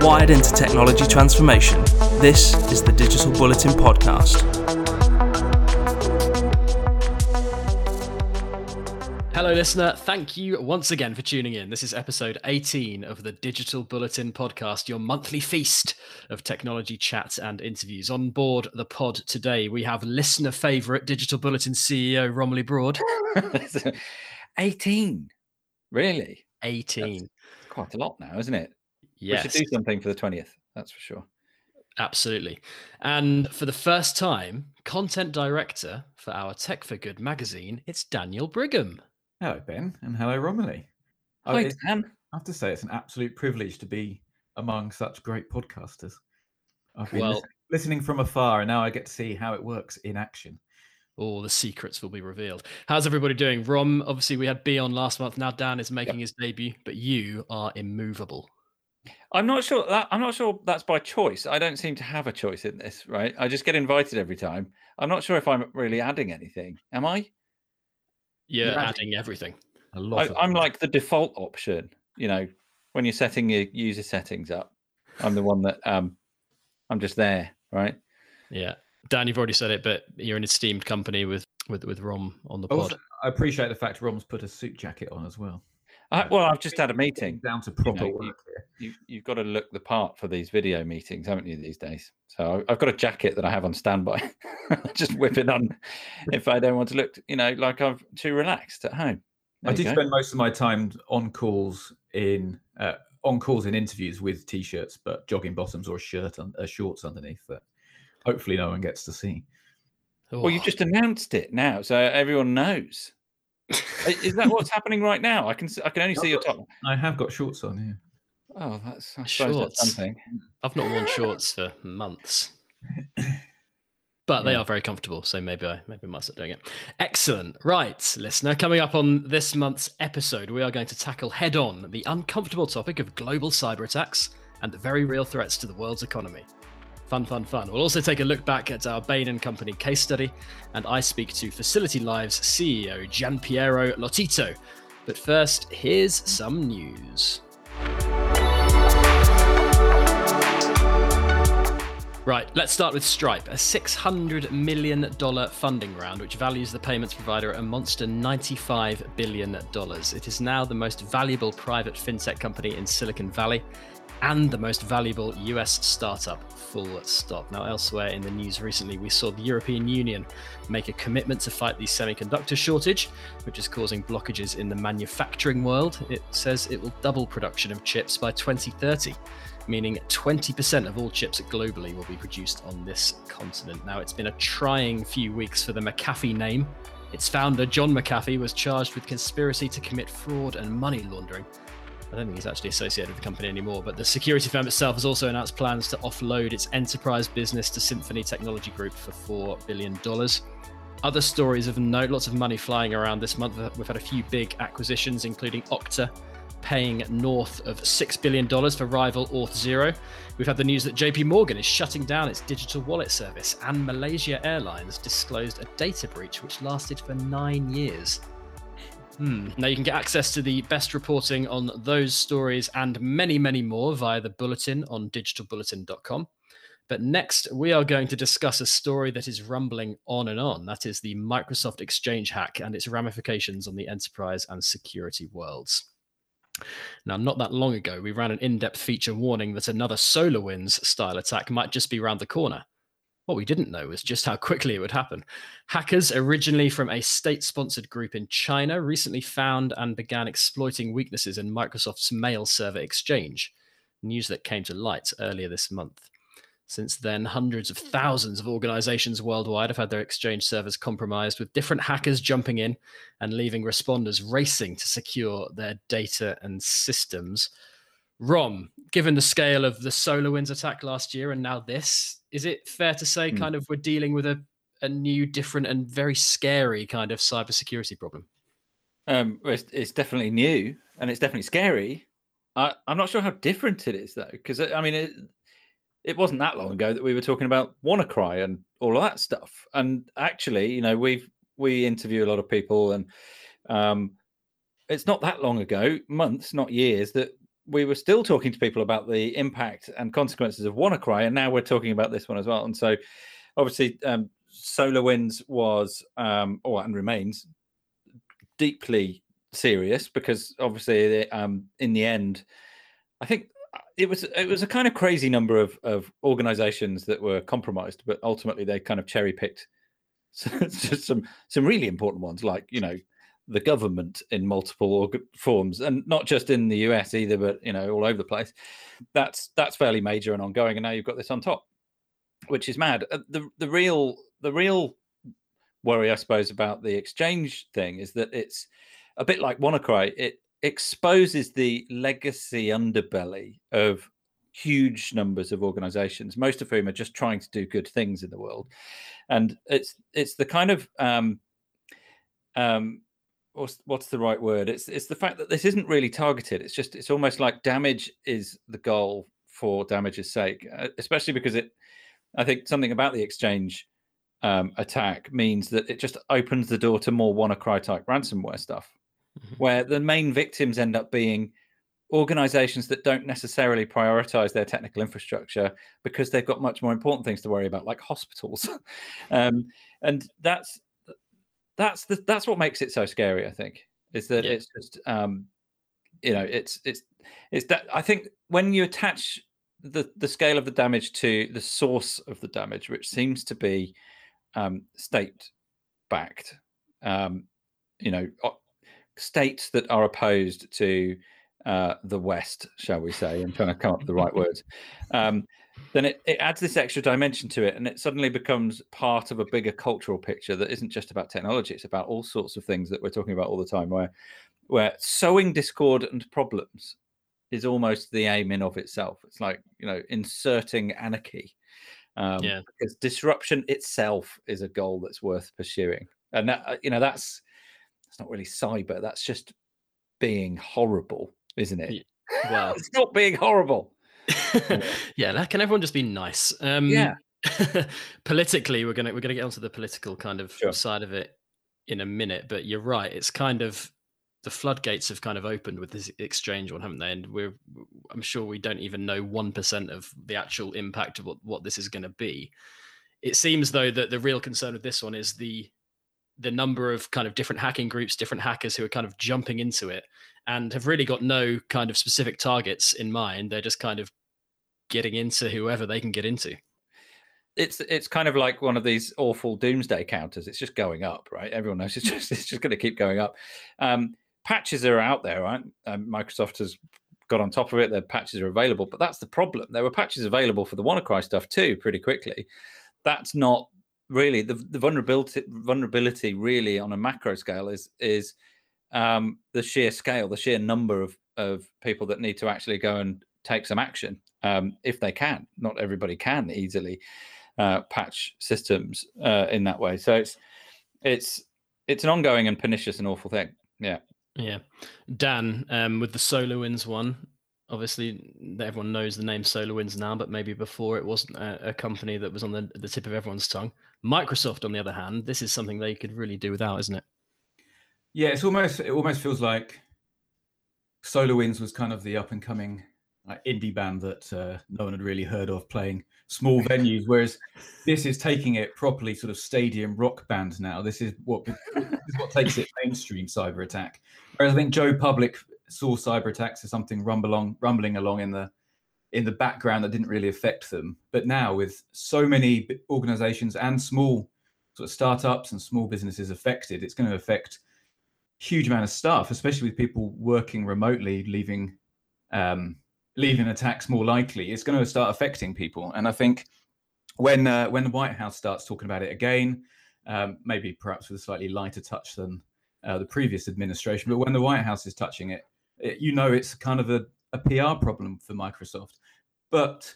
Wired into technology transformation, this is the Digital Bulletin Podcast. Hello listener, thank you once again for tuning in. This is episode 18 of the Digital Bulletin Podcast, your monthly feast of technology chats and interviews. On board the pod today, we have listener favourite Digital Bulletin CEO Romilly Broad. 18? Really? 18. That's quite a lot now, isn't it? Yes. We should do something for the 20th, that's for sure. Absolutely. And for the first time, content director for our Tech for Good magazine, it's Daniel Brigham. Hello, Ben, and hello, Romilly. Hi, Dan. I have to say, it's an absolute privilege to be among such great podcasters. I've been listening from afar, and now I get to see how it works in action. All the secrets will be revealed. How's everybody doing? Rom, obviously, we had B on last month. Now Dan is making his debut, but you are immovable. I'm not sure that's by choice. I don't seem to have a choice in this, right? I just get invited every time. I'm not sure if I'm really adding anything. Am I? You're adding everything. A lot. I'm like the default option, you know, when you're setting your user settings up. I'm the one that I'm just there, right? Yeah. Dan, you've already said it, but you're an esteemed company with Rom on the pod. Also, I appreciate the fact Rom's put a suit jacket on as well. I've just had a meeting. Down to proper work here. You've got to look the part for these video meetings, haven't you, these days? So I've got a jacket that I have on standby. Just whip it on if I don't want to look, you know, like I'm too relaxed at home. There I do spend most of my time on calls in interviews with T-shirts, but jogging bottoms or shorts underneath that hopefully no one gets to see. Oh. Well, you've just announced it now, so everyone knows. Is that what's happening right now? I can only see your top. I have got shorts on here. Oh, that's something. I've not worn shorts for months, but they are very comfortable. So maybe I might start doing it. Excellent, right, listener. Coming up on this month's episode, we are going to tackle head-on the uncomfortable topic of global cyber attacks and the very real threats to the world's economy. Fun. We'll also take a look back at our Bain & Company case study, and I speak to Facility Live's CEO, Gianpiero Lotito. But first, here's some news. Right, let's start with Stripe, a $600 million funding round, which values the payments provider at a monster $95 billion. It is now the most valuable private fintech company in Silicon Valley, and the most valuable US startup, full stop. Now, elsewhere in the news recently, we saw the European Union make a commitment to fight the semiconductor shortage, which is causing blockages in the manufacturing world. It says it will double production of chips by 2030, meaning 20% of all chips globally will be produced on this continent. Now, it's been a trying few weeks for the McAfee name. Its founder, John McAfee, was charged with conspiracy to commit fraud and money laundering. I don't think he's actually associated with the company anymore, but the security firm itself has also announced plans to offload its enterprise business to Symphony Technology Group for $4 billion. Other stories of note, lots of money flying around this month. We've had a few big acquisitions, including Okta paying north of $6 billion for rival Auth0. We've had the news that JP Morgan is shutting down its digital wallet service, and Malaysia Airlines disclosed a data breach which lasted for 9 years. Now you can get access to the best reporting on those stories and many, many more via the bulletin on digitalbulletin.com. But next, we are going to discuss a story that is rumbling on and on. That is the Microsoft Exchange hack and its ramifications on the enterprise and security worlds. Now, not that long ago, we ran an in-depth feature warning that another SolarWinds-style attack might just be around the corner. What we didn't know was just how quickly it would happen. Hackers, originally from a state-sponsored group in China, recently found and began exploiting weaknesses in Microsoft's mail server Exchange, news that came to light earlier this month. Since then, hundreds of thousands of organizations worldwide have had their Exchange servers compromised, with different hackers jumping in and leaving responders racing to secure their data and systems. Rom, given the scale of the SolarWinds attack last year and now this, is it fair to say kind of we're dealing with a new, different and very scary kind of cybersecurity problem? It's definitely new and it's definitely scary. I'm not sure how different it is, though, because, I mean, it wasn't that long ago that we were talking about WannaCry and all of that stuff. And actually, you know, we interview a lot of people and it's not that long ago, months, not years, that we were still talking to people about the impact and consequences of WannaCry, and now we're talking about this one as well. And so, obviously, SolarWinds was, and remains, deeply serious, because obviously, in the end, I think it was a kind of crazy number of organizations that were compromised, but ultimately they kind of cherry picked just some really important ones, like, you know, the government in multiple forms, and not just in the US either, but, you know, all over the place. That's fairly major and ongoing. And now you've got this on top, which is mad. The real worry, I suppose, about the exchange thing is that it's a bit like WannaCry. It exposes the legacy underbelly of huge numbers of organizations, most of whom are just trying to do good things in the world. And it's the kind of, what's the right word? It's the fact that this isn't really targeted. It's just, it's almost like damage is the goal for damage's sake, especially because I think something about the exchange attack means that it just opens the door to more WannaCry type ransomware stuff, mm-hmm. where the main victims end up being organizations that don't necessarily prioritize their technical infrastructure because they've got much more important things to worry about, like hospitals. And That's what makes it so scary, I think, is that It's just, you know, it's that I think when you attach the scale of the damage to the source of the damage, which seems to be state backed, you know, states that are opposed to the West, shall we say, I'm trying to come up with the right words, then it adds this extra dimension to it, and it suddenly becomes part of a bigger cultural picture that isn't just about technology. It's about all sorts of things that we're talking about all the time, where sowing discord and problems is almost the aim in of itself. It's like, you know, inserting anarchy. Because disruption itself is a goal that's worth pursuing. And that, you know, that's not really cyber. That's just being horrible, isn't it? Yeah. Well, it's not being horrible. Yeah, can everyone just be nice? Politically, we're gonna get onto the political kind of side of it in a minute, but you're right, it's kind of the floodgates have kind of opened with this exchange one, haven't they? And I'm sure we don't even know 1% of the actual impact of what this is going to be. It seems though that the real concern with this one is the number of kind of different hacking groups, different hackers who are kind of jumping into it and have really got no kind of specific targets in mind. They're just kind of getting into whoever they can get into. It's kind of like one of these awful doomsday counters. It's just going up, right? Everyone knows it's just going to keep going up. Patches are out there, right? Microsoft has got on top of it. Their patches are available, but that's the problem. There were patches available for the WannaCry stuff too, pretty quickly. That's not really the vulnerability really on a macro scale is the sheer scale, the sheer number of people that need to actually go and take some action if they can. Not everybody can easily patch systems in that way. So it's an ongoing and pernicious and awful thing. Yeah. Dan, with the SolarWinds one, obviously everyone knows the name SolarWinds now, but maybe before it wasn't a company that was on the tip of everyone's tongue. Microsoft, on the other hand, this is something they could really do without, isn't it? Yeah, it almost feels like SolarWinds was kind of the up and coming indie band that no one had really heard of, playing small venues, whereas this is taking it properly, sort of stadium rock band now. This is what takes it mainstream cyber attack. Whereas I think Joe Public saw cyber attacks as something rumbling along in the background that didn't really affect them. But now with so many organizations and small sort of startups and small businesses affected, it's going to affect a huge amount of staff, especially with people working remotely, leaving attacks more likely. It's going to start affecting people. And I think when the White House starts talking about it again, maybe perhaps with a slightly lighter touch than the previous administration, but when the White House is touching it, you know, it's kind of a PR problem for Microsoft. But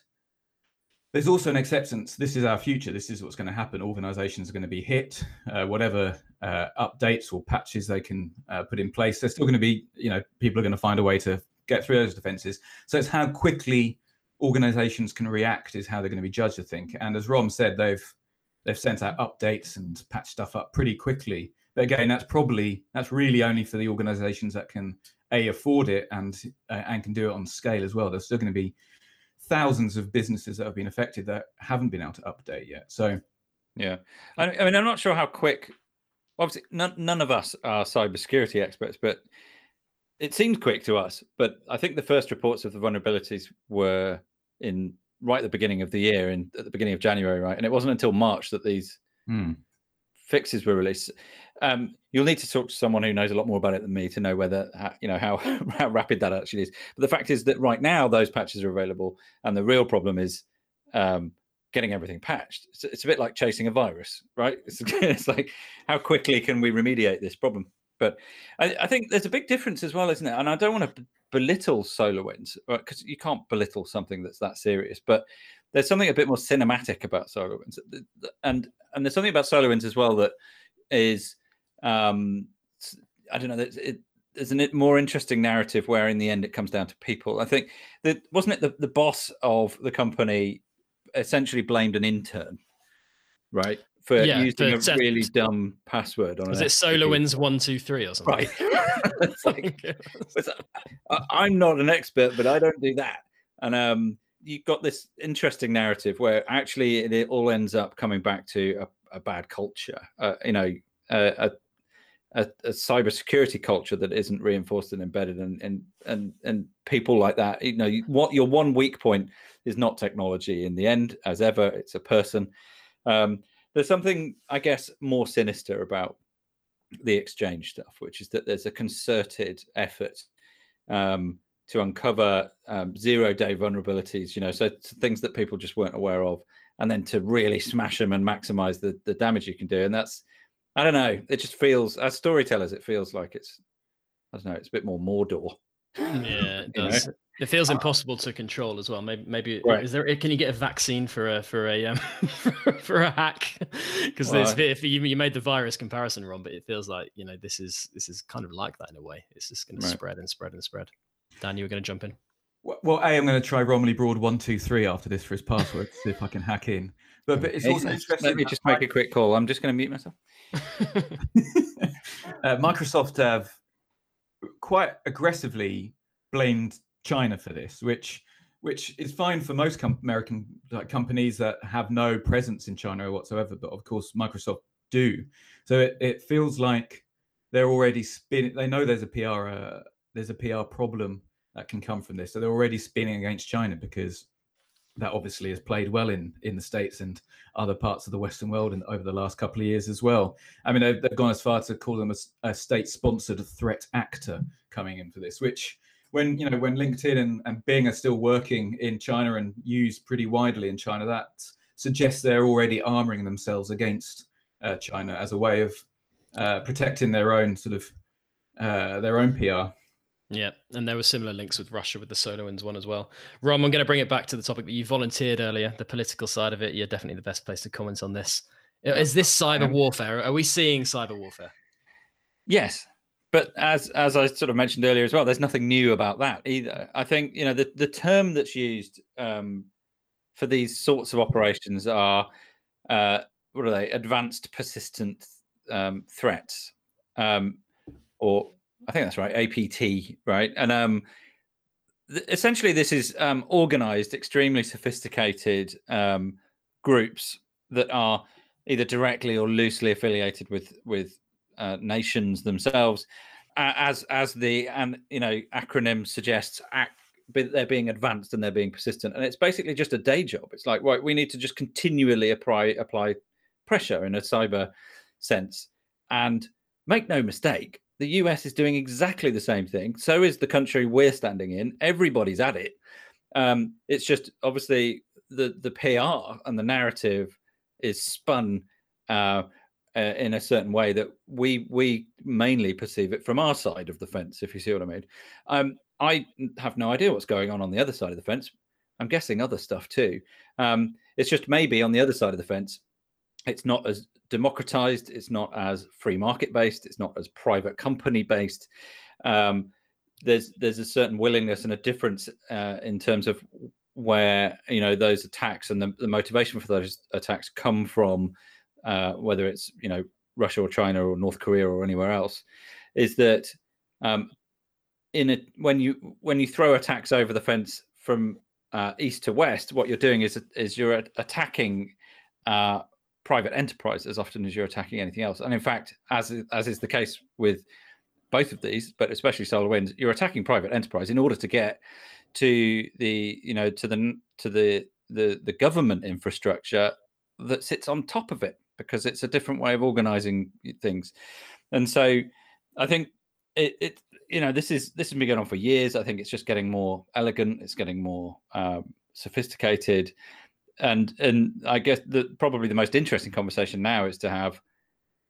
there's also an acceptance. This is our future. This is what's going to happen. Organizations are going to be hit. Whatever updates or patches they can put in place, they're still going to be, you know, people are going to find a way to get through those defenses. So it's how quickly organizations can react is how they're going to be judged, I think. And as Rom said, they've sent out updates and patched stuff up pretty quickly. But again, that's really only for the organizations that can A, afford it and can do it on scale as well. There's still going to be thousands of businesses that have been affected that haven't been able to update yet. So, yeah, I mean, I'm not sure how quick. Obviously, none of us are cybersecurity experts, but it seems quick to us. But I think the first reports of the vulnerabilities were in right at the beginning of the year, at the beginning of January, right? And it wasn't until March that these fixes were released. You'll need to talk to someone who knows a lot more about it than me to know whether how rapid that actually is. But the fact is that right now those patches are available, and the real problem is getting everything patched. It's a bit like chasing a virus, right? It's like, how quickly can we remediate this problem? But I think there's a big difference as well, isn't it? And I don't want to belittle SolarWinds, because you can't belittle something that's that serious. But there's something a bit more cinematic about SolarWinds, and there's something about SolarWinds as well that is, I don't know, there's a more interesting narrative where in the end it comes down to people. I think that wasn't it the boss of the company essentially blamed an intern, right, for using a really dumb password on. Was it SolarWinds 123 or something? Right. It's like, I'm not an expert, but I don't do that. And you've got this interesting narrative where actually it all ends up coming back to a bad culture, a cybersecurity culture that isn't reinforced and embedded, and people like that. You know, what your one weak point is not technology in the end, as ever, it's a person. There's something, I guess, more sinister about the Exchange stuff, which is that there's a concerted effort to uncover zero-day vulnerabilities, so things that people just weren't aware of, and then to really smash them and maximize the damage you can do. And that's, I don't know, it just feels, as storytellers, it feels like it's, I don't know, it's a bit more Mordor. Yeah, it does. Know? It feels impossible to control as well. Maybe right. Is there? Can you get a vaccine for a hack? Because you made the virus comparison wrong, but it feels like this is kind of like that in a way. It's just going to spread and spread and spread. Dan, you were going to jump in. Well, I'm going to try Romilly Broad 123 after this for his password to see if I can hack in. But it's also interesting. Let me just make a quick call. I'm just going to mute myself. Microsoft have quite aggressively blamed China for this, which is fine for most American companies that have no presence in China whatsoever, but of course Microsoft do. So it feels like they're already spinning. They know there's a PR problem that can come from this, so they're already spinning against China because that obviously has played well in the States and other parts of the Western world and over the last couple of years as well. I mean, they've gone as far to call them a state-sponsored threat actor coming in for this, which. When LinkedIn and Bing are still working in China and used pretty widely in China, that suggests they're already armoring themselves against China as a way of protecting their own sort of their own PR. Yeah, and there were similar links with Russia with the SolarWinds one as well. Rom, I'm going to bring it back to the topic that you volunteered earlier, the political side of it. You're definitely the best place to comment on this. Is this cyber warfare? Are we seeing cyber warfare? Yes. But as I sort of mentioned earlier as well, there's nothing new about that either. I think the term that's used for these sorts of operations are what are they? Advanced persistent threats, or I think that's right, APT, right? And essentially, this is organized, extremely sophisticated groups that are either directly or loosely affiliated with nations themselves, as the acronym suggests, they're being advanced and they're being persistent, and it's basically just a day job. It's like, right, we need to just continually apply pressure in a cyber sense, and make no mistake, the US is doing exactly the same thing. So is the country we're standing in. Everybody's at it. It's just obviously the PR and the narrative is spun in a certain way that we mainly perceive it from our side of the fence, if you see what I mean. I have no idea what's going on the other side of the fence. I'm guessing other stuff too. It's just maybe on the other side of the fence, it's not as democratized, it's not as free market based, it's not as private company based. There's a certain willingness and a difference in terms of where those attacks and the motivation for those attacks come from. Whether it's Russia or China or North Korea or anywhere else, is that when you throw attacks over the fence from east to west, what you're doing is you're attacking private enterprise as often as you're attacking anything else. And in fact, as is the case with both of these, but especially SolarWinds, you're attacking private enterprise in order to get to the the government infrastructure that sits on top of it, because it's a different way of organizing things. And so I think this has been going on for years. I think it's just getting more elegant. It's getting more sophisticated. And I guess probably the most interesting conversation now is to have,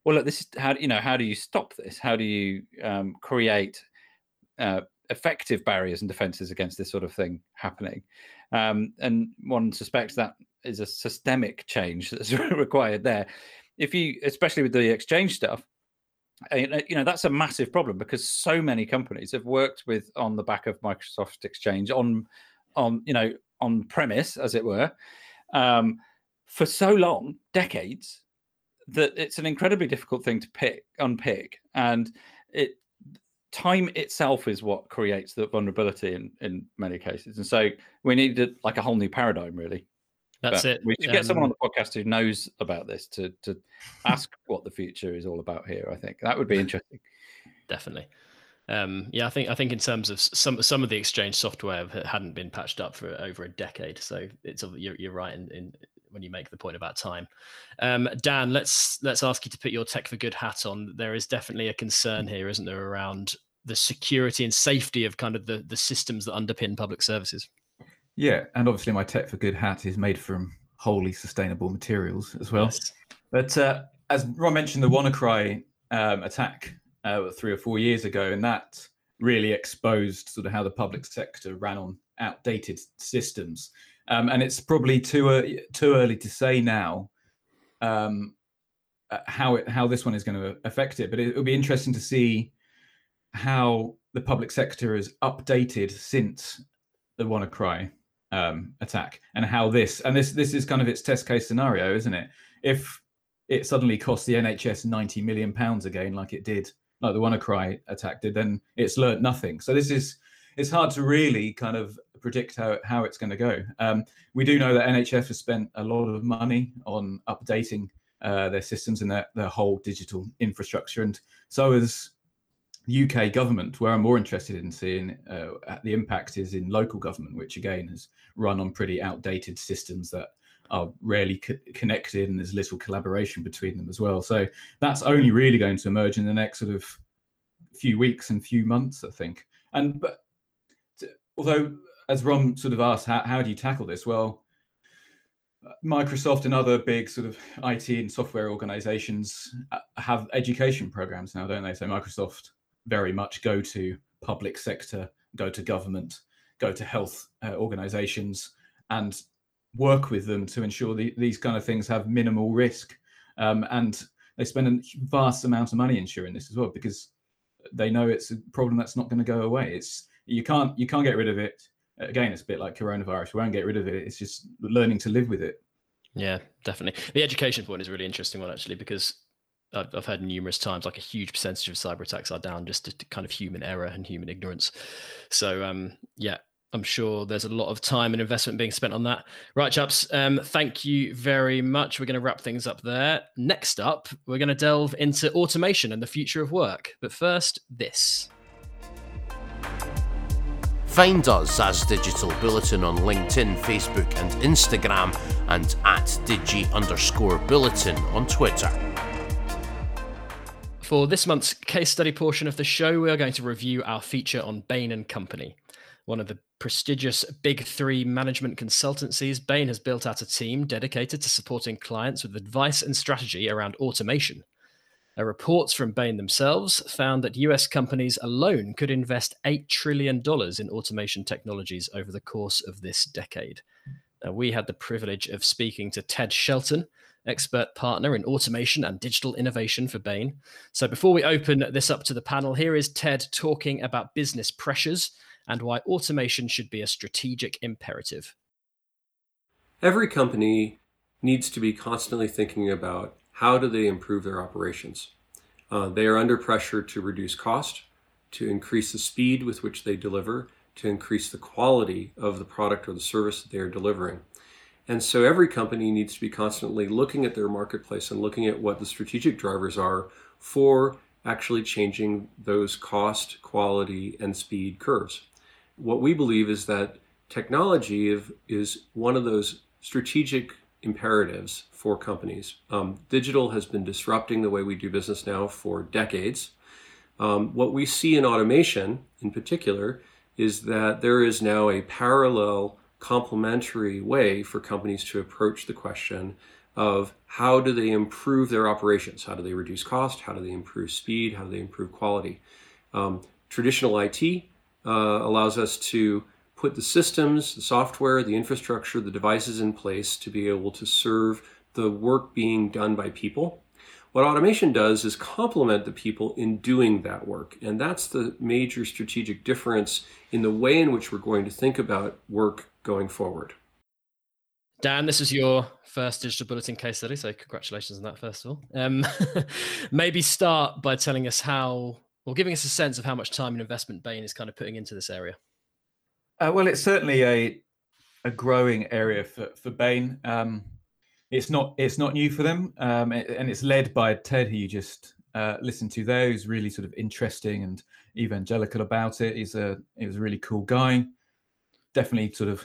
well, look, this is how do you stop this? How do you create effective barriers and defenses against this sort of thing happening? And one suspects that is a systemic change that's required there. If you, especially with the exchange stuff, that's a massive problem, because so many companies have worked with on the back of Microsoft Exchange on premise, as it were, for so long, decades, that it's an incredibly difficult thing to unpick. And time itself is what creates the vulnerability in many cases. And so we need like a whole new paradigm, really. That's it. We should get someone on the podcast who knows about this to ask what the future is all about here. I think that would be interesting. Definitely. I think in terms of some of the exchange software hadn't been patched up for over a decade. So you're right in when you make the point about time. Dan, let's ask you to put your Tech for Good hat on. There is definitely a concern here, isn't there, around the security and safety of kind of the systems that underpin public services? Yeah, and obviously my Tech for Good hat is made from wholly sustainable materials as well. Yes. But as Ron mentioned, the WannaCry attack 3 or 4 years ago, and that really exposed sort of how the public sector ran on outdated systems. And it's probably too early to say now how this one is going to affect it. But it'll be interesting to see how the public sector is updated since the WannaCry attack, and how this is kind of its test case scenario, isn't it? If it suddenly costs the NHS £90 million again, like the WannaCry attack did, then it's learnt nothing. So it's hard to really kind of predict how it's going to go. We do know that NHS has spent a lot of money on updating their systems and their whole digital infrastructure, and so is UK government. Where I'm more interested in seeing the impact is in local government, which again has run on pretty outdated systems that are rarely connected, and there's little collaboration between them as well. So that's only really going to emerge in the next sort of few weeks and few months, I think. Although, as Ron sort of asked, how do you tackle this? Well, Microsoft and other big sort of IT and software organizations have education programs now, don't they? So Microsoft very much go to public sector, go to government, go to health organizations, and work with them to ensure these kind of things have minimal risk. And they spend a vast amount of money ensuring this as well, because they know it's a problem that's not going to go away. It's you can't get rid of it. Again, it's a bit like coronavirus. We won't get rid of it. It's just learning to live with it. Yeah, definitely. The education point is a really interesting one, actually, because I've heard numerous times, like, a huge percentage of cyber attacks are down just to kind of human error and human ignorance. So, I'm sure there's a lot of time and investment being spent on that. Right, chaps, thank you very much. We're going to wrap things up there. Next up, we're going to delve into automation and the future of work. But first, this. Find us as Digital Bulletin on LinkedIn, Facebook and Instagram, and at Digi_Bulletin on Twitter. For this month's case study portion of the show, we are going to review our feature on Bain & Company. One of the prestigious Big Three management consultancies, Bain has built out a team dedicated to supporting clients with advice and strategy around automation. A report from Bain themselves found that US companies alone could invest $8 trillion in automation technologies over the course of this decade. Now, we had the privilege of speaking to Ted Shelton, expert partner in automation and digital innovation for Bain. So before we open this up to the panel, here is Ted talking about business pressures and why automation should be a strategic imperative. Every company needs to be constantly thinking about how do they improve their operations? They are under pressure to reduce cost, to increase the speed with which they deliver, to increase the quality of the product or the service that they are delivering. And so every company needs to be constantly looking at their marketplace and looking at what the strategic drivers are for actually changing those cost, quality, and speed curves. What we believe is that technology is one of those strategic imperatives for companies. Digital has been disrupting the way we do business now for decades. What we see in automation in particular is that there is now a parallel, complementary way for companies to approach the question of how do they improve their operations? How do they reduce cost? How do they improve speed? How do they improve quality? Traditional IT allows us to put the systems, the software, the infrastructure, the devices in place to be able to serve the work being done by people. What automation does is complement the people in doing that work. And that's the major strategic difference in the way in which we're going to think about work going forward. Dan, this is your first Digital Bulletin case study, so congratulations on that, first of all. Maybe start by telling us giving us a sense of how much time and investment Bain is kind of putting into this area. Well, it's certainly a growing area for Bain. It's not new for them, and it's led by Ted, who you just listened to there, who's really sort of interesting and evangelical about it. He was a really cool guy, definitely sort of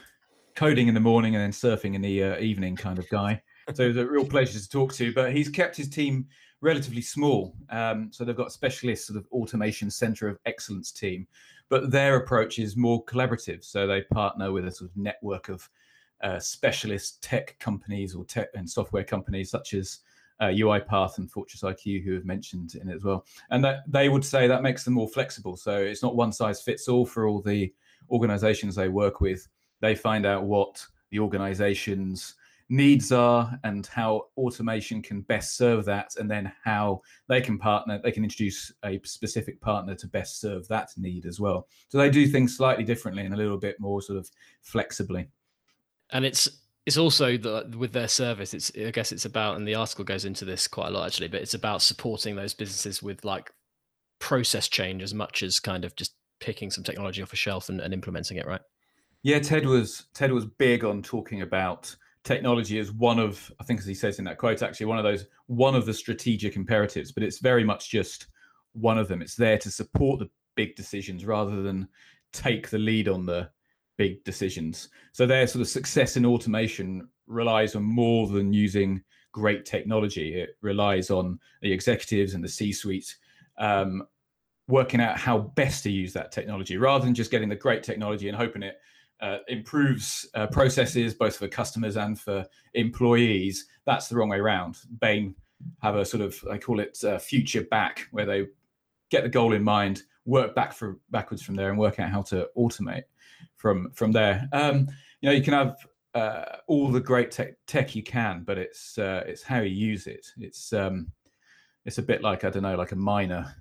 coding in the morning and then surfing in the evening kind of guy. So it was a real pleasure to talk to, but he's kept his team relatively small. So they've got a specialist sort of automation center of excellence team, but their approach is more collaborative. So they partner with a sort of network of specialist tech companies or tech and software companies such as UiPath and Fortress IQ, who have mentioned in it as well. And that they would say that makes them more flexible. So it's not one size fits all for all the organizations they work with. They find out what the organization's needs are and how automation can best serve that, and then how they can introduce a specific partner to best serve that need as well. So they do things slightly differently and a little bit more sort of flexibly. And it's also with their service, I guess it's about, and the article goes into this quite a lot actually, but it's about supporting those businesses with like process change as much as kind of just picking some technology off a shelf and implementing it, right? Yeah, Ted was big on talking about technology as one of, I think as he says in that quote, actually one of the strategic imperatives, but it's very much just one of them. It's there to support the big decisions rather than take the lead on the big decisions. So their sort of success in automation relies on more than using great technology. It relies on the executives and the C-suite working out how best to use that technology rather than just getting the great technology and hoping it improves processes both for customers and for employees. That's the wrong way around. Bain have a sort of, I call it future back, where they get the goal in mind, work backwards from there and work out how to automate from there. You can have all the great tech you can, but it's how you use it. It's a bit like, I don't know, like a miner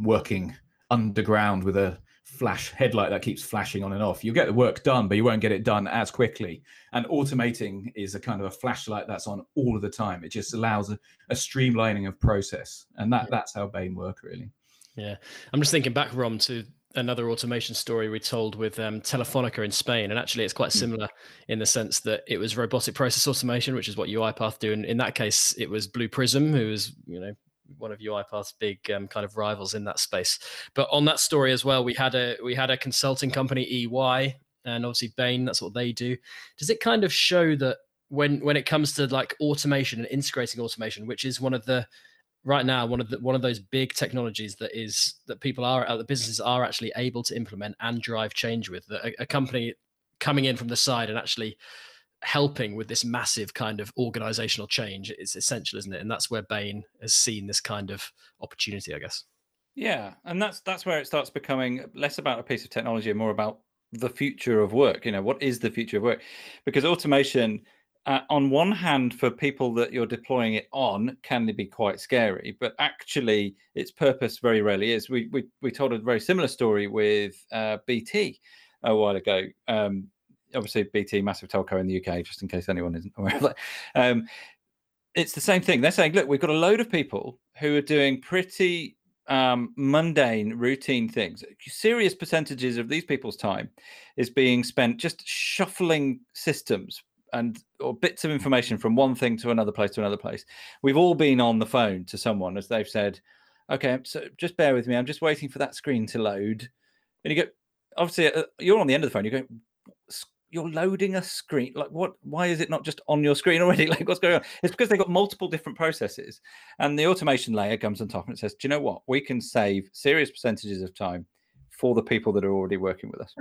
working underground with a flash headlight that keeps flashing on and off. You'll get the work done, but you won't get it done as quickly. And automating is a kind of a flashlight that's on all of the time. It just allows a streamlining of process. And that's how Bain work, really. Yeah. I'm just thinking back, Rom, to another automation story we told with Telefonica in Spain. And actually, it's quite similar in the sense that it was robotic process automation, which is what UiPath do. And in that case, it was Blue Prism, who is, one of UiPath's big kind of rivals in that space. But on that story as well, we had a consulting company, EY, and obviously Bain, that's what they do. Does it kind of show that when it comes to like automation and integrating automation, which is one of those big technologies that the businesses are actually able to implement and drive change with, that a company coming in from the side and actually helping with this massive kind of organizational change is essential, isn't it? And that's where Bain has seen this kind of opportunity, I guess. Yeah, and that's where it starts becoming less about a piece of technology and more about the future of work. What is the future of work? Because automation, on one hand, for people that you're deploying it on, can be quite scary, but actually its purpose very rarely is. We told a very similar story with BT a while ago. Obviously BT, massive telco in the UK, just in case anyone isn't aware of that. it's the same thing. They're saying, look, we've got a load of people who are doing pretty mundane, routine things. Serious percentages of these people's time is being spent just shuffling systems and or bits of information from one thing to another place to another place. We've all been on the phone to someone as they've said, okay, so just bear with me. I'm just waiting for that screen to load. And you go, obviously, you're on the end of the phone. You go, you're loading a screen. Like, what? Why is it not just on your screen already? Like, what's going on? It's because they've got multiple different processes. And the automation layer comes on top and it says, do you know what? We can save serious percentages of time for the people that are already working with us.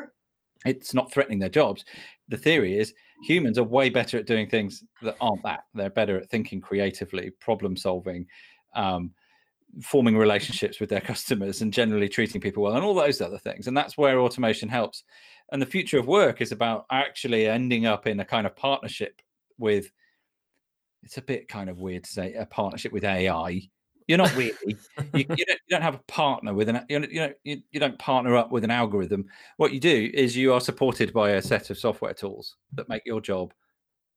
It's not threatening their jobs. The theory is humans are way better at doing things that aren't that. They're better at thinking creatively, problem solving, forming relationships with their customers and generally treating people well and all those other things. And that's where automation helps. And the future of work is about actually ending up in a kind of partnership with, it's a bit kind of weird to say a partnership with AI. You're not really, you don't have a partner with an, you don't partner up with an algorithm. What you do is you are supported by a set of software tools that make your job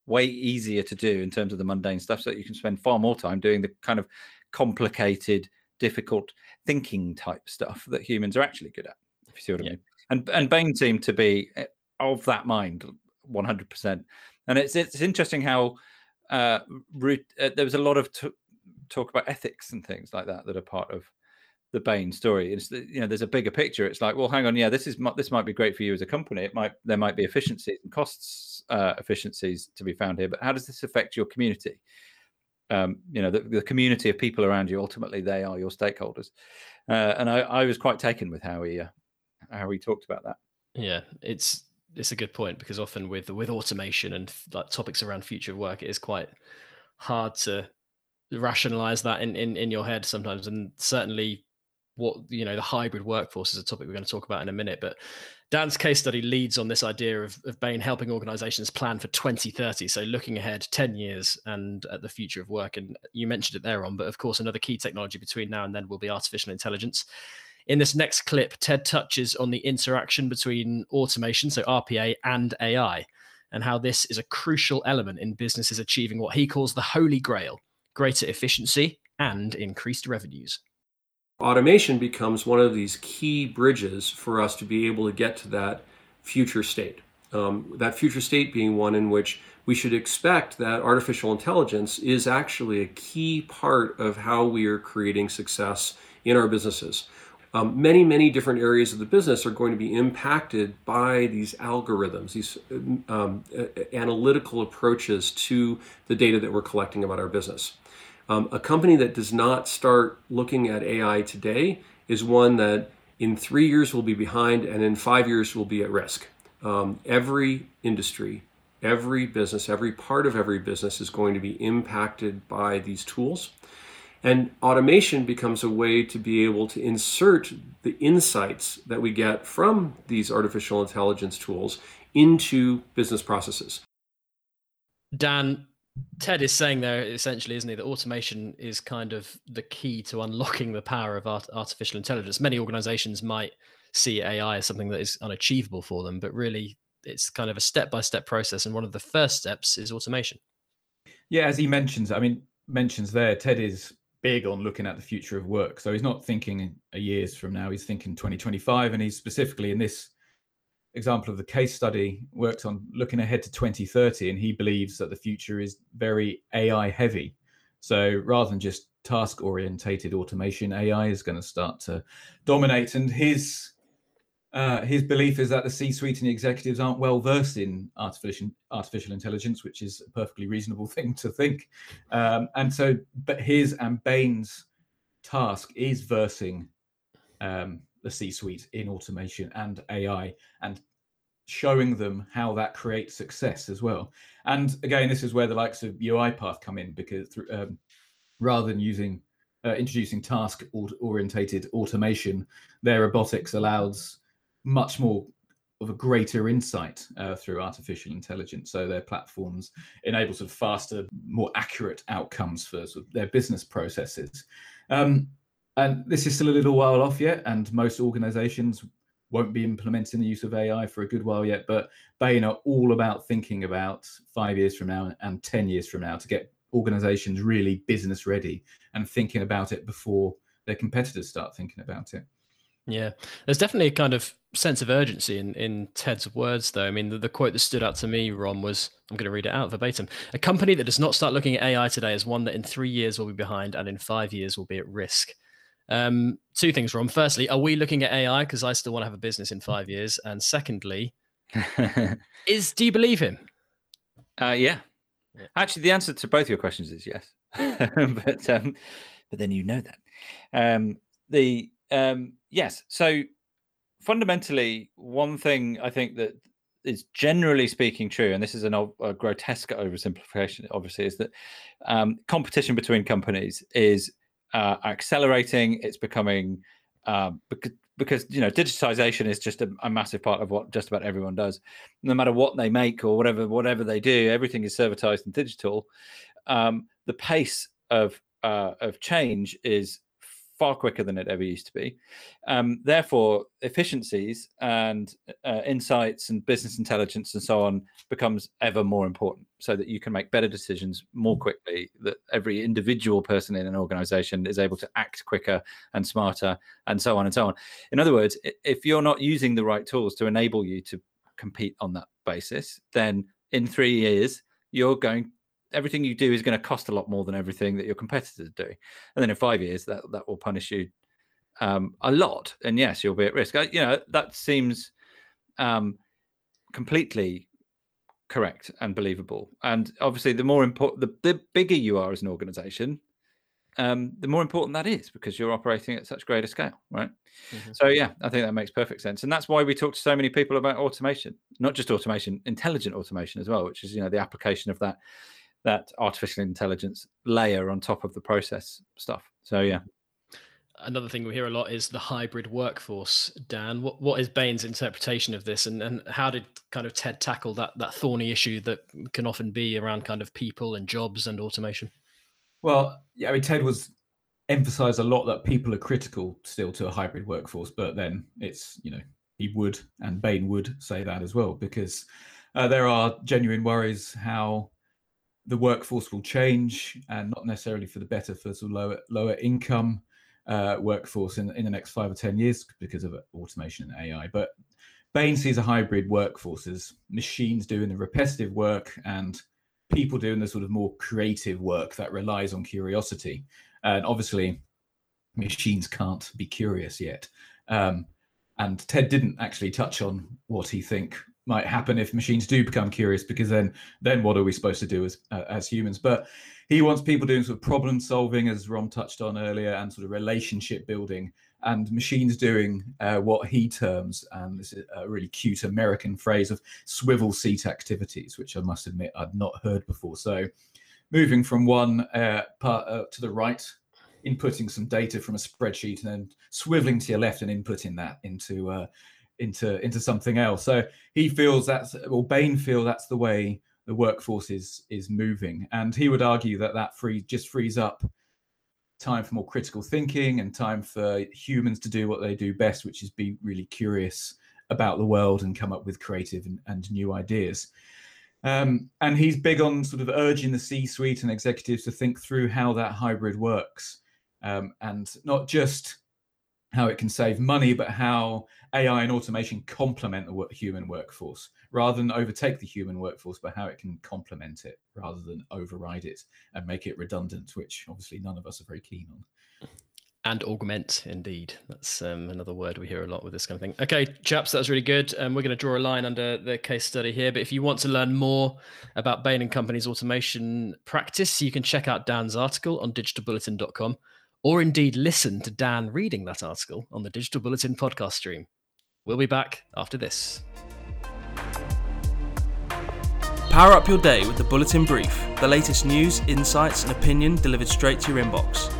way easier to do in terms of the mundane stuff so that you can spend far more time doing the kind of complicated, difficult thinking type stuff that humans are actually good at, if you see what I mean. And Bain seemed to be of that mind 100%. And it's interesting how there was a lot of talk about ethics and things like that that are part of the Bain story. It's, you know, there's a bigger picture. It's like, well, hang on, yeah, this might be great for you as a company. There might be efficiencies and costs efficiencies to be found here, but how does this affect your community? You know, the community of people around you, ultimately, they are your stakeholders. And I was quite taken with how he talked about that. Yeah, it's a good point, because often with automation and like topics around future of work, it is quite hard to rationalize that in your head sometimes. And certainly the hybrid workforce is a topic we're going to talk about in a minute. But Dan's case study leads on this idea of Bain helping organizations plan for 2030. So looking ahead 10 years and at the future of work. And you mentioned it there, Ron, but of course, another key technology between now and then will be artificial intelligence. In this next clip, Ted touches on the interaction between automation, so RPA, and AI, and how this is a crucial element in businesses achieving what he calls the holy grail, greater efficiency and increased revenues. Automation becomes one of these key bridges for us to be able to get to that future state. That future state being one in which we should expect that artificial intelligence is actually a key part of how we are creating success in our businesses. Many, many different areas of the business are going to be impacted by these algorithms, these analytical approaches to the data that we're collecting about our business. A company that does not start looking at AI today is one that in 3 years will be behind and in 5 years will be at risk. Every industry, every business, every part of every business is going to be impacted by these tools. And automation becomes a way to be able to insert the insights that we get from these artificial intelligence tools into business processes. Dan, Ted is saying there, essentially, isn't he, that automation is kind of the key to unlocking the power of artificial intelligence. Many organizations might see AI as something that is unachievable for them, but really it's kind of a step-by-step process. And one of the first steps is automation. Yeah, as he mentions there, Ted is big on looking at the future of work. So he's not thinking years from now, he's thinking 2025. And he's specifically in this example of the case study worked on looking ahead to 2030. And he believes that the future is very AI heavy. So rather than just task orientated automation, AI is going to start to dominate. And his belief is that the C-suite and the executives aren't well versed in artificial intelligence, which is a perfectly reasonable thing to think. But his and Bain's task is versing the C-suite in automation and AI and showing them how that creates success as well. And again, this is where the likes of UiPath come in, because rather than introducing task-orientated automation, their robotics allows much more of a greater insight through artificial intelligence. So their platforms enable sort of faster, more accurate outcomes for sort of their business processes. And this is still a little while off yet, and most organizations won't be implementing the use of AI for a good while yet, but Bain are all about thinking about 5 years from now and 10 years from now to get organizations really business ready and thinking about it before their competitors start thinking about it. Yeah, there's definitely a kind of sense of urgency in Ted's words, though. I mean, the quote that stood out to me, Ron, was, I'm going to read it out verbatim. A company that does not start looking at AI today is one that in 3 years will be behind and in 5 years will be at risk. Two things, Ron. Firstly, are we looking at AI? Because I still want to have a business in 5 years. And secondly, do you believe him? Yeah. Actually, the answer to both your questions is yes. But then you know that. Yes. So fundamentally, one thing I think that is generally speaking true, and this is a grotesque oversimplification, obviously, is that competition between companies is accelerating. It's becoming because digitization is just a massive part of what just about everyone does. No matter what they make or whatever they do, everything is servitized and digital. The pace of change is far quicker than it ever used to be. Therefore, efficiencies and insights and business intelligence and so on becomes ever more important so that you can make better decisions more quickly, that every individual person in an organization is able to act quicker and smarter and so on and so on. In other words, if you're not using the right tools to enable you to compete on that basis, then in 3 years, everything you do is going to cost a lot more than everything that your competitors do. And then in 5 years, that will punish you a lot. And yes, you'll be at risk. That seems completely correct and believable. And obviously, the more important, the bigger you are as an organization, the more important that is because you're operating at such greater scale, right? Mm-hmm. So yeah, I think that makes perfect sense. And that's why we talk to so many people about automation, not just automation, intelligent automation as well, which is, the application of that artificial intelligence layer on top of the process stuff. So yeah. Another thing we hear a lot is the hybrid workforce, Dan. What is Bain's interpretation of this and how did kind of Ted tackle that thorny issue that can often be around kind of people and jobs and automation? Well, yeah, I mean, Ted emphasised a lot that people are critical still to a hybrid workforce, but then it's, he would and Bain would say that as well, because there are genuine worries how the workforce will change and not necessarily for the better for sort of lower income workforce in the next 5 or 10 years because of automation and AI. But Bain sees a hybrid workforce as machines doing the repetitive work and people doing the sort of more creative work that relies on curiosity. And obviously, machines can't be curious yet. And Ted didn't actually touch on what he think might happen if machines do become curious, because then what are we supposed to do as humans? But he wants people doing sort of problem solving, as Ron touched on earlier, and sort of relationship building, and machines doing what he terms, and this is a really cute American phrase, of swivel seat activities, which I must admit I'd not heard before. So moving from one part to the right, inputting some data from a spreadsheet, and then swiveling to your left and inputting that into something else. So he feels Bain feel that's the way the workforce is moving. And he would argue that frees up time for more critical thinking and time for humans to do what they do best, which is be really curious about the world and come up with creative and new ideas. And he's big on sort of urging the C-suite and executives to think through how that hybrid works, and not just how it can save money, but how AI and automation complement the human workforce rather than overtake the human workforce, but how it can complement it rather than override it and make it redundant, which obviously none of us are very keen on. And augment, indeed. That's another word we hear a lot with this kind of thing. Okay, chaps, that's really good. We're going to draw a line under the case study here. But if you want to learn more about Bain & Company's automation practice, you can check out Dan's article on digitalbulletin.com. Or indeed listen to Dan reading that article on the Digital Bulletin podcast stream. We'll be back after this. Power up your day with the Bulletin Brief, the latest news, insights and opinion delivered straight to your inbox.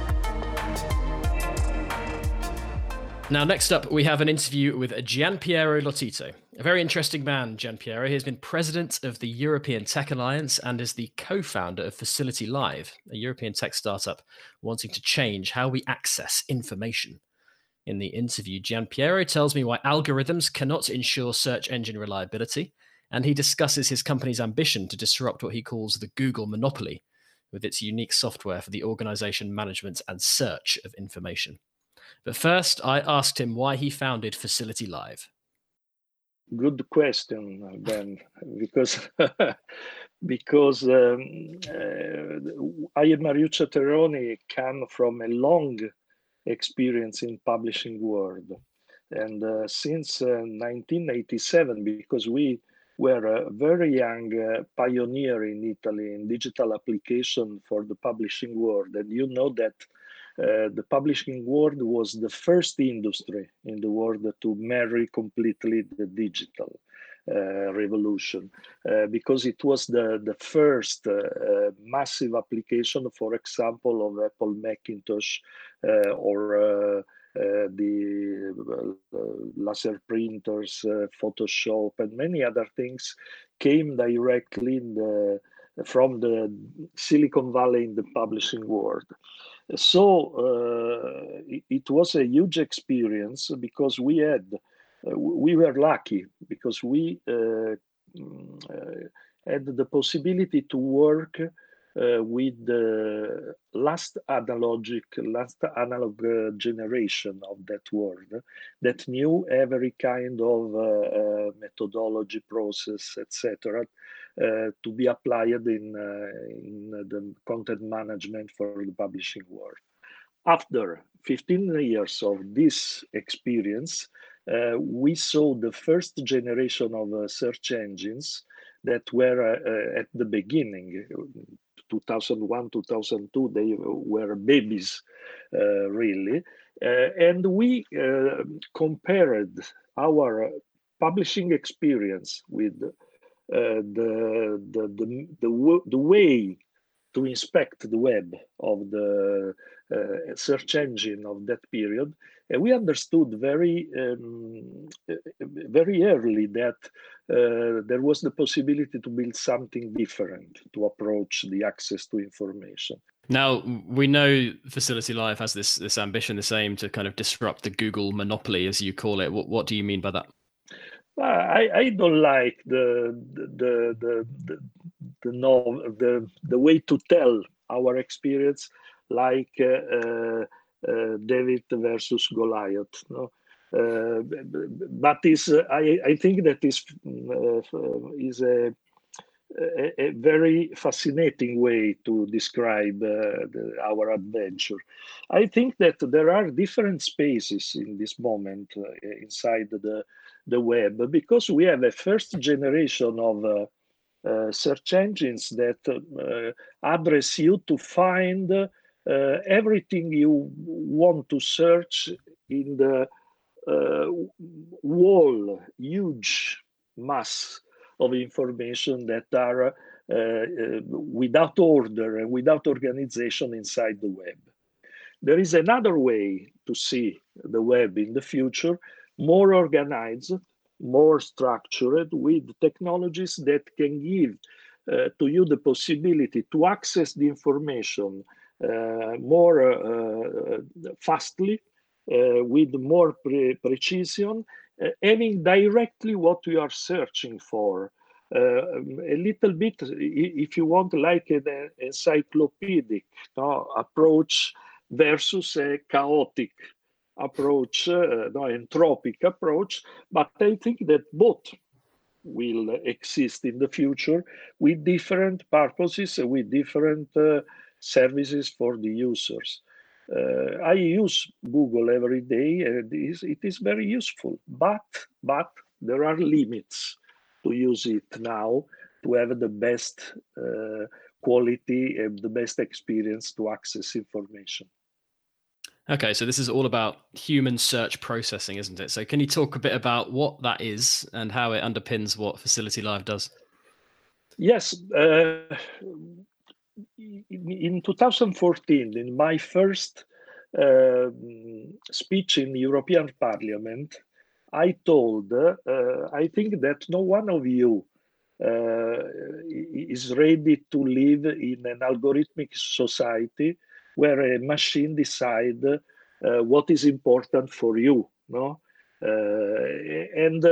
Now, next up, we have an interview with Gianpiero Lotito. A very interesting man, Gianpiero. He has been president of the European Tech Alliance and is the co-founder of Facility Live, a European tech startup wanting to change how we access information. In the interview, Gianpiero tells me why algorithms cannot ensure search engine reliability, and he discusses his company's ambition to disrupt what he calls the Google monopoly, with its unique software for the organization management and search of information. But first, I asked him why he founded Facility Live. Good question, Ben, because I and Mariuccia Teroni come from a long experience in publishing world. And since 1987, because we were a very young pioneer in Italy in digital application for the publishing world. And you know that the publishing world was the first industry in the world to marry completely the digital revolution, because it was the first massive application, for example, of Apple Macintosh or the laser printers, Photoshop, and many other things came directly from the Silicon Valley in the publishing world. So it was a huge experience because we were lucky because we had the possibility to work with the last analog generation of that world that knew every kind of methodology, process, etc., to be applied in the content management for the publishing world. After 15 years of this experience, we saw the first generation of search engines that were at the beginning, 2001, 2002, they were babies, really. And we compared our publishing experience with the way to inspect the web of the search engine of that period. And we understood very early that there was the possibility to build something different to approach the access to information. Now, we know Facility Live has this ambition, this aim to kind of disrupt the Google monopoly, as you call it. What do you mean by that? I don't like the way to tell our experience, like David versus Goliath. No? But I think that is a very fascinating way to describe our adventure. I think that there are different spaces in this moment inside the web, because we have a first generation of search engines that address you to find everything you want to search in the huge mass of information that are without order and without organization inside the web. There is another way to see the web in the future, more organized, more structured, with technologies that can give to you the possibility to access the information more fastly, with more precision, having directly what you are searching for. A little bit, if you want, like an encyclopedic approach versus a chaotic approach, entropic approach. But I think that both will exist in the future with different purposes, with different services for the users. I use Google every day, and it is very useful, but there are limits to use it now to have the best quality and the best experience to access information. Okay, so this is all about human search processing, isn't it? So can you talk a bit about what that is and how it underpins what Facility Live does? Yes. In 2014, in my first speech in the European Parliament, I told, I think that no one of you is ready to live in an algorithmic society where a machine decides what is important for you. No? And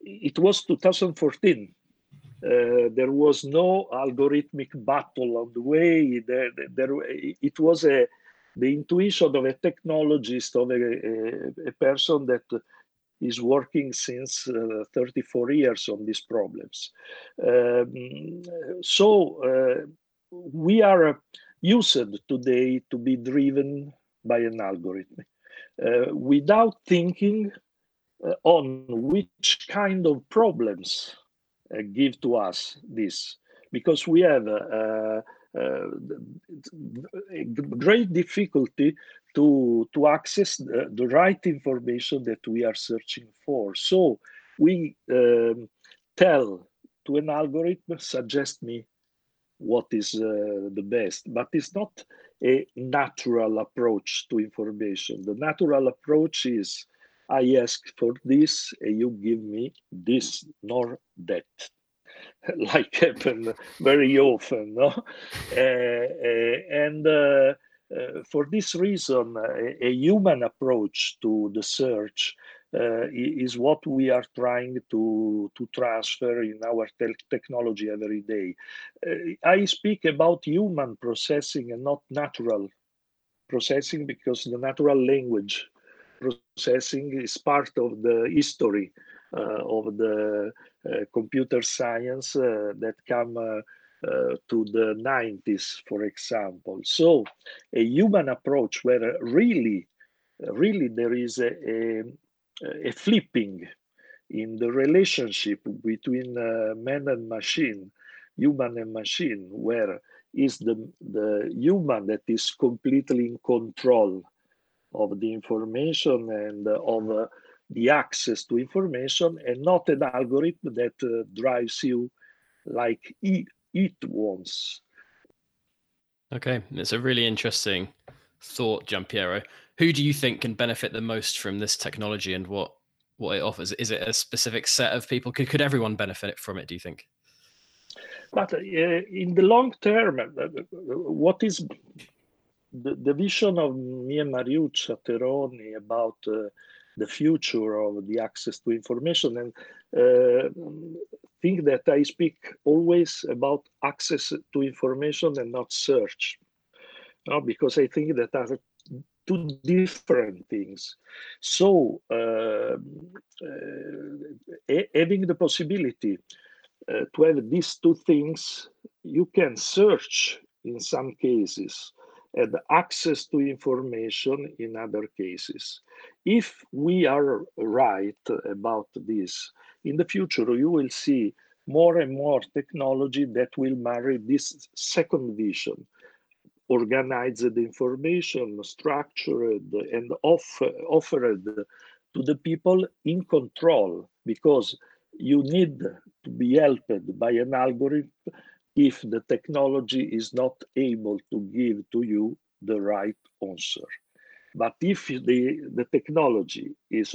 it was 2014. There was no algorithmic battle on the way. It was the intuition of a technologist, of a person that is working since 34 years on these problems. So we are used today to be driven by an algorithm without thinking on which kind of problems give to us this, because we have great difficulty to access the right information that we are searching for. So we tell to an algorithm, suggest me what is the best, but it's not a natural approach to information. The natural approach is, I ask for this, and you give me this, nor that, like happen very often. No? For this reason, a human approach to the search is what we are trying to transfer in our technology every day. I speak about human processing and not natural processing, because the natural language processing is part of the history of the computer science that come to the 90s, for example. So a human approach where really there is a flipping in the relationship between man and machine, human and machine, where is the human that is completely in control of the information and of the access to information, and not an algorithm that drives you like it wants. Okay, it's a really interesting thought, Gianpiero. Who do you think can benefit the most from this technology and what it offers? Is it a specific set of people? Could everyone benefit from it, do you think? But in the long term, what is the vision of me and Mariuccia Teroni about the future of the access to information, and think that I speak always about access to information and not search, because I think that are two different things. So having the possibility to have these two things, you can search in some cases and access to information in other cases. If we are right about this, in the future you will see more and more technology that will marry this second vision, organized information, structured, and offered to the people in control, because you need to be helped by an algorithm if the technology is not able to give to you the right answer. But if the technology is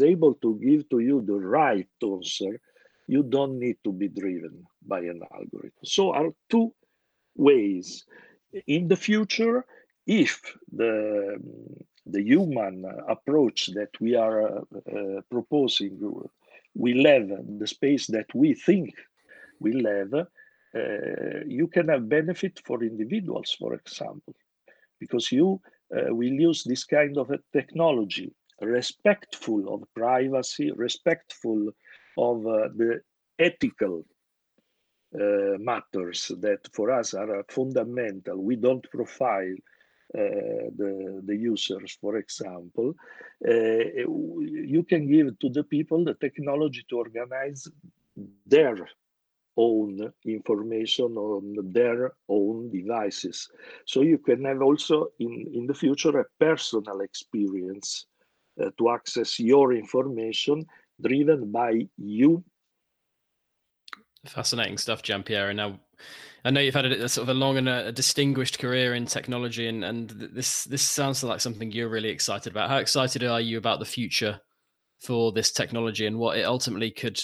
able to give to you the right answer, you don't need to be driven by an algorithm. So are two ways. In the future, if the human approach that we are proposing will have the space that we think will have, you can have benefit for individuals, for example, because you will use this kind of a technology, respectful of privacy, respectful of the ethical matters that for us are fundamental. We don't profile the users, for example. You can give to the people the technology to organize their own information on their own devices. So you can have also in the future a personal experience to access your information driven by you. Fascinating stuff, Gianpiero. Now, I know you've had a long and a distinguished career in technology, and this sounds like something you're really excited about. How excited are you about the future for this technology and what it ultimately could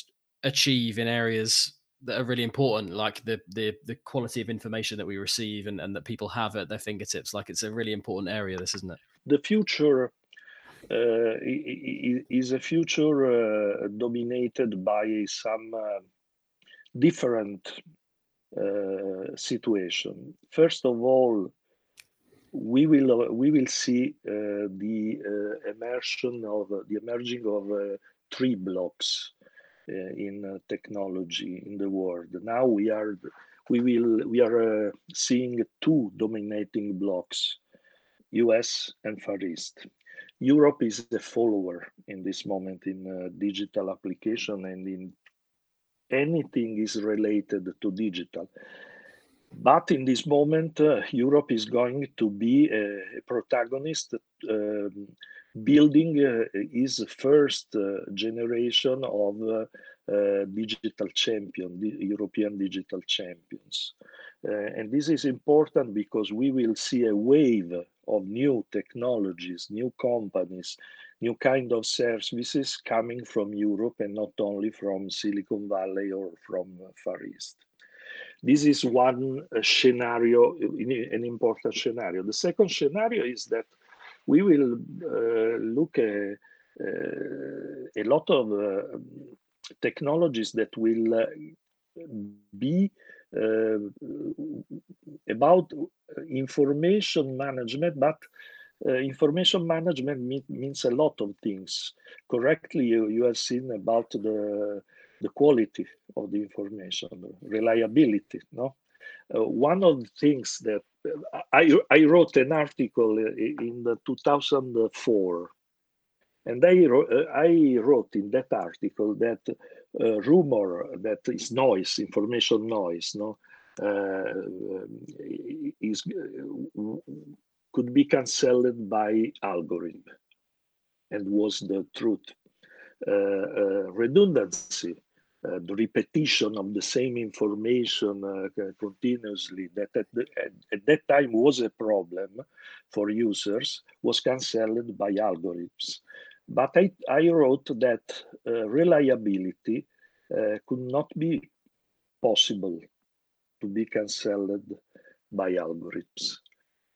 achieve in areas that are really important, like the quality of information that we receive and that people have at their fingertips? Like, it's a really important area, this, isn't it? The future is a future dominated by some different situation. First of all, we will see the emerging of three blocks in technology in the world. Now we are seeing two dominating blocks, US and Far East. Europe is the follower in this moment in digital application and in anything is related to digital. But in this moment, Europe is going to be a protagonist, building his first generation of digital champion, the European digital champions. And this is important because we will see a wave of new technologies, new companies, new kind of services coming from Europe and not only from Silicon Valley or from Far East. This is one scenario, an important scenario. The second scenario is that we will look at a lot of technologies that will be about information management, but information management means a lot of things. Correctly, you have seen about the quality of the information, reliability. No, one of the things that I wrote an article in 2004, and I wrote in that article that rumor, that is noise, information noise, no, could be cancelled by algorithm, and was the truth. Redundancy. The repetition of the same information continuously, that at that time was a problem for users, was cancelled by algorithms. But I wrote that reliability could not be possible to be cancelled by algorithms,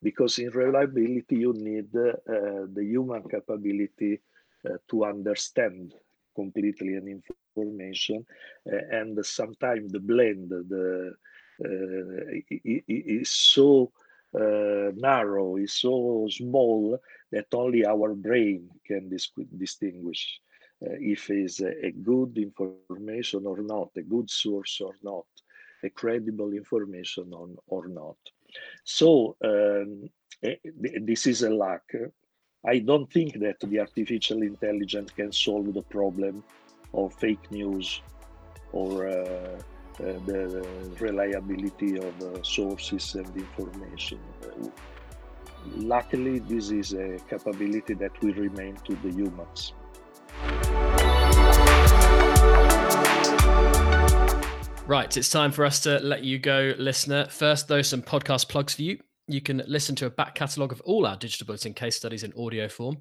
because in reliability you need the human capability to understand completely an information, and sometimes the blend is so narrow, is so small that only our brain can distinguish if it's a good information or not, a good source or not, a credible information or not. So this is a lack. I don't think that the artificial intelligence can solve the problem of fake news or the reliability of sources and information. Luckily, this is a capability that will remain to the humans. Right, it's time for us to let you go, listener. First, though, some podcast plugs for you. You can listen to a back catalogue of all our Digital Bulletin case studies in audio form.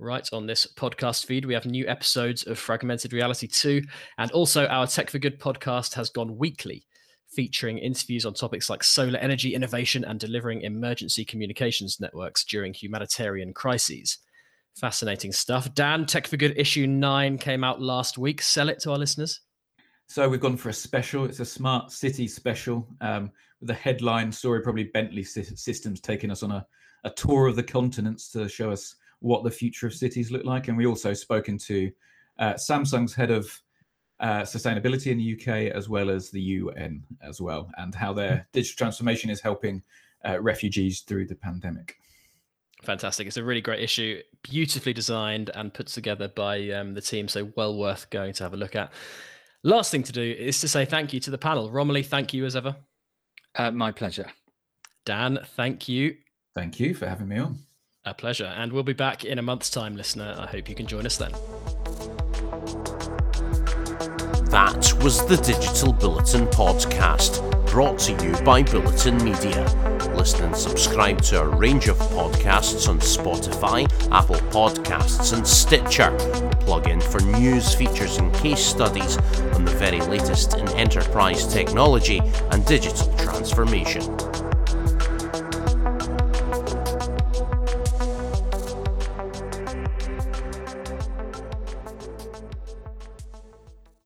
Right on this podcast feed, we have new episodes of Fragmented Reality 2, and also our Tech for Good podcast has gone weekly, featuring interviews on topics like solar energy innovation and delivering emergency communications networks during humanitarian crises. Fascinating stuff. Dan, Tech for Good issue 9 came out last week. Sell it to our listeners. So we've gone for a special. It's a smart city special with a headline story, probably Bentley Systems taking us on a tour of the continents to show us what the future of cities look like. And we also spoken to Samsung's head of sustainability in the UK, as well as the UN as well, and how their digital transformation is helping refugees through the pandemic. Fantastic. It's a really great issue, beautifully designed and put together by the team. So well worth going to have a look at. Last thing to do is to say thank you to the panel. Romilly, thank you as ever. My pleasure. Dan, thank you. Thank you for having me on. A pleasure. And we'll be back in a month's time, listener. I hope you can join us then. That was the Digital Bulletin podcast, brought to you by Bulletin Media. Listen and subscribe to a range of podcasts on Spotify, Apple Podcasts and Stitcher. Plug in for news, features and case studies on the very latest in enterprise technology and digital transformation.